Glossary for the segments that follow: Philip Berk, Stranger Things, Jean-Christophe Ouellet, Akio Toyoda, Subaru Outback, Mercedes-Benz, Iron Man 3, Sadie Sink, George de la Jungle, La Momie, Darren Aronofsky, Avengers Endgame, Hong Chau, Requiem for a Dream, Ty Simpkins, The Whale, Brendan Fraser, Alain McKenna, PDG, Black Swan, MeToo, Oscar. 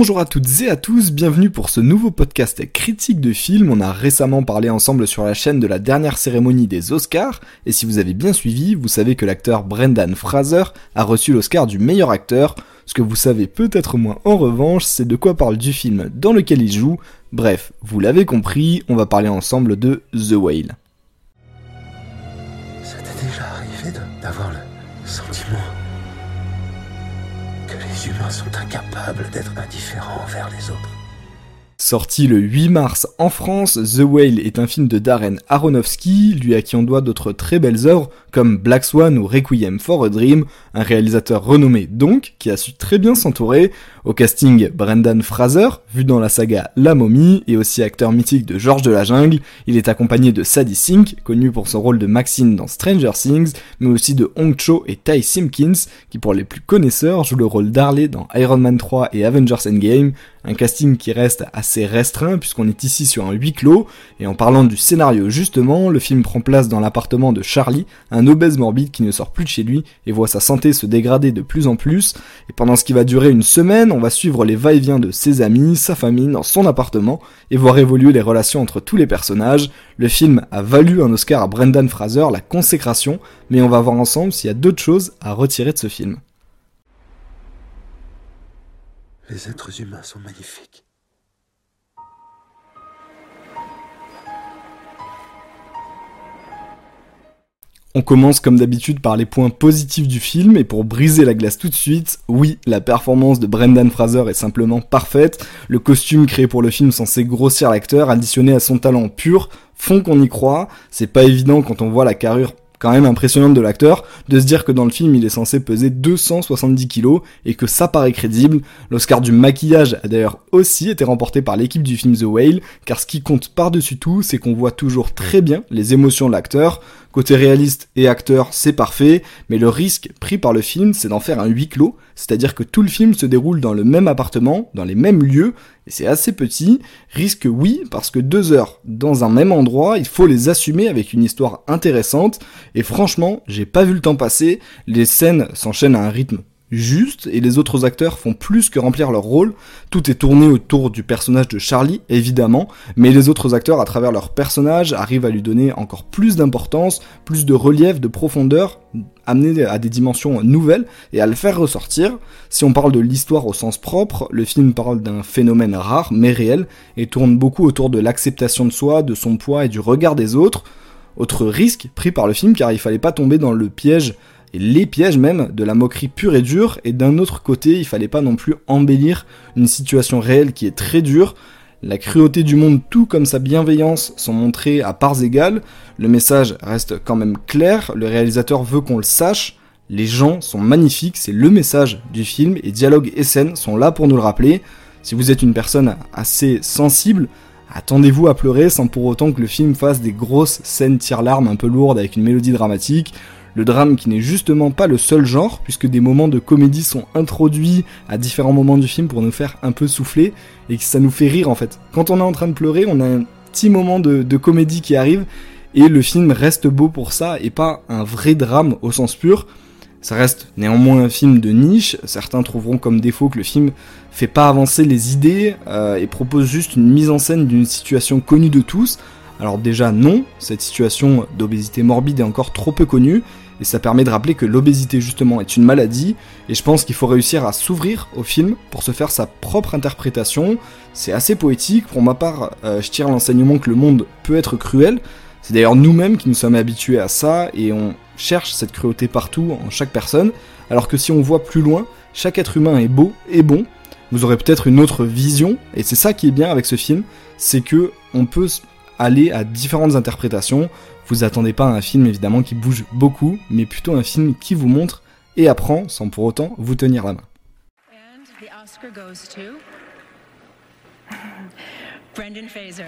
Bonjour à toutes et à tous, bienvenue pour ce nouveau podcast critique de film. On a récemment parlé ensemble sur la chaîne de la dernière cérémonie des Oscars, et si vous avez bien suivi, vous savez que l'acteur Brendan Fraser a reçu l'Oscar du meilleur acteur. Ce que vous savez peut-être moins en revanche, c'est de quoi parle du film dans lequel il joue. Bref, vous l'avez compris, on va parler ensemble de The Whale. Ça t'est déjà arrivé d'avoir le sentiment les humains sont incapables d'être indifférents envers les autres. Sorti le 8 mars en France, The Whale est un film de Darren Aronofsky, lui à qui on doit d'autres très belles œuvres comme Black Swan ou Requiem for a Dream, un réalisateur renommé donc, qui a su très bien s'entourer. Au casting, Brendan Fraser, vu dans la saga La Momie, et aussi acteur mythique de George de la Jungle. Il est accompagné de Sadie Sink, connue pour son rôle de Maxine dans Stranger Things, mais aussi de Hong Chau et Ty Simpkins, qui pour les plus connaisseurs joue le rôle d'Harley dans Iron Man 3 et Avengers Endgame. Un casting qui reste assez restreint puisqu'on est ici sur un huis clos, et en parlant du scénario justement, le film prend place dans l'appartement de Charlie, un obèse morbide qui ne sort plus de chez lui et voit sa santé se dégrader de plus en plus, et pendant ce qui va durer une semaine, on va suivre les va-et-vient de ses amis, sa famille, dans son appartement, et voir évoluer les relations entre tous les personnages. Le film a valu un Oscar à Brendan Fraser, la consécration, mais on va voir ensemble s'il y a d'autres choses à retirer de ce film. Les êtres humains sont magnifiques. On commence comme d'habitude par les points positifs du film, et pour briser la glace tout de suite, oui, la performance de Brendan Fraser est simplement parfaite. Le costume créé pour le film censé grossir l'acteur, additionné à son talent pur, font qu'on y croit. C'est pas évident quand on voit la carrure quand même impressionnante de l'acteur, de se dire que dans le film il est censé peser 270 kilos et que ça paraît crédible. L'Oscar du maquillage a d'ailleurs aussi été remporté par l'équipe du film The Whale, car ce qui compte par-dessus tout, c'est qu'on voit toujours très bien les émotions de l'acteur. Côté réaliste et acteur, c'est parfait, mais le risque pris par le film, c'est d'en faire un huis clos, c'est-à-dire que tout le film se déroule dans le même appartement, dans les mêmes lieux, et c'est assez petit. Risque oui, parce que 2 heures dans un même endroit, il faut les assumer avec une histoire intéressante, et franchement, j'ai pas vu le temps passer, les scènes s'enchaînent à un rythme juste, et les autres acteurs font plus que remplir leur rôle. Tout est tourné autour du personnage de Charlie, évidemment, mais les autres acteurs, à travers leur personnage, arrivent à lui donner encore plus d'importance, plus de relief, de profondeur, amener à des dimensions nouvelles et à le faire ressortir. Si on parle de l'histoire au sens propre, le film parle d'un phénomène rare, mais réel, et tourne beaucoup autour de l'acceptation de soi, de son poids et du regard des autres. Autre risque pris par le film, car il fallait pas tomber dans le piège, et les pièges même, de la moquerie pure et dure, et d'un autre côté, il fallait pas non plus embellir une situation réelle qui est très dure. La cruauté du monde, tout comme sa bienveillance, sont montrées à parts égales. Le message reste quand même clair, le réalisateur veut qu'on le sache, les gens sont magnifiques, c'est le message du film, et dialogues et scènes sont là pour nous le rappeler. Si vous êtes une personne assez sensible, attendez-vous à pleurer sans pour autant que le film fasse des grosses scènes tire-larmes un peu lourdes avec une mélodie dramatique. Le drame qui n'est justement pas le seul genre, puisque des moments de comédie sont introduits à différents moments du film pour nous faire un peu souffler, et que ça nous fait rire en fait. Quand on est en train de pleurer, on a un petit moment de comédie qui arrive, et le film reste beau pour ça, et pas un vrai drame au sens pur. Ça reste néanmoins un film de niche, certains trouveront comme défaut que le film fait pas avancer les idées, et propose juste une mise en scène d'une situation connue de tous. Alors déjà non, cette situation d'obésité morbide est encore trop peu connue, et ça permet de rappeler que l'obésité justement est une maladie, et je pense qu'il faut réussir à s'ouvrir au film pour se faire sa propre interprétation. C'est assez poétique, pour ma part je tire l'enseignement que le monde peut être cruel, c'est d'ailleurs nous-mêmes qui nous sommes habitués à ça, et on cherche cette cruauté partout, en chaque personne, alors que si on voit plus loin, chaque être humain est beau et bon. Vous aurez peut-être une autre vision, et c'est ça qui est bien avec ce film, c'est que on peut aller à différentes interprétations. Vous attendez pas à un film évidemment qui bouge beaucoup, mais plutôt un film qui vous montre et apprend sans pour autant vous tenir la main. And the Oscar goes to Brendan Fraser.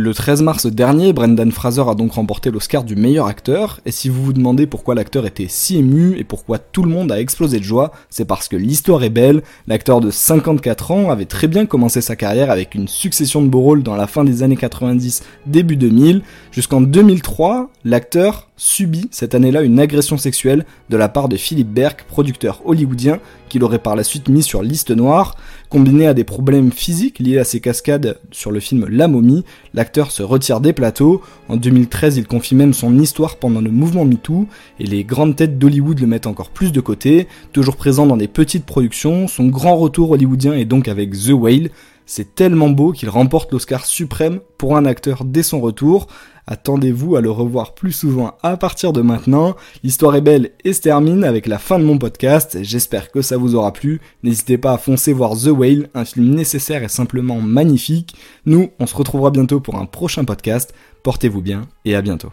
Le 13 mars dernier, Brendan Fraser a donc remporté l'Oscar du meilleur acteur, et si vous vous demandez pourquoi l'acteur était si ému et pourquoi tout le monde a explosé de joie, c'est parce que l'histoire est belle. L'acteur de 54 ans avait très bien commencé sa carrière avec une succession de beaux rôles dans la fin des années 90, début 2000. Jusqu'en 2003, l'acteur subit cette année-là une agression sexuelle de la part de Philip Berk, producteur hollywoodien, qui l'aurait par la suite mis sur liste noire. Combiné à des problèmes physiques liés à ses cascades sur le film La Momie, l'acteur se retire des plateaux. En 2013, il confie même son histoire pendant le mouvement MeToo, et les grandes têtes d'Hollywood le mettent encore plus de côté. Toujours présent dans des petites productions, son grand retour hollywoodien est donc avec The Whale. C'est tellement beau qu'il remporte l'Oscar suprême pour un acteur dès son retour. Attendez-vous à le revoir plus souvent à partir de maintenant. L'histoire est belle et se termine avec la fin de mon podcast. J'espère que ça vous aura plu. N'hésitez pas à foncer voir The Whale, un film nécessaire et simplement magnifique. Nous, on se retrouvera bientôt pour un prochain podcast. Portez-vous bien et à bientôt.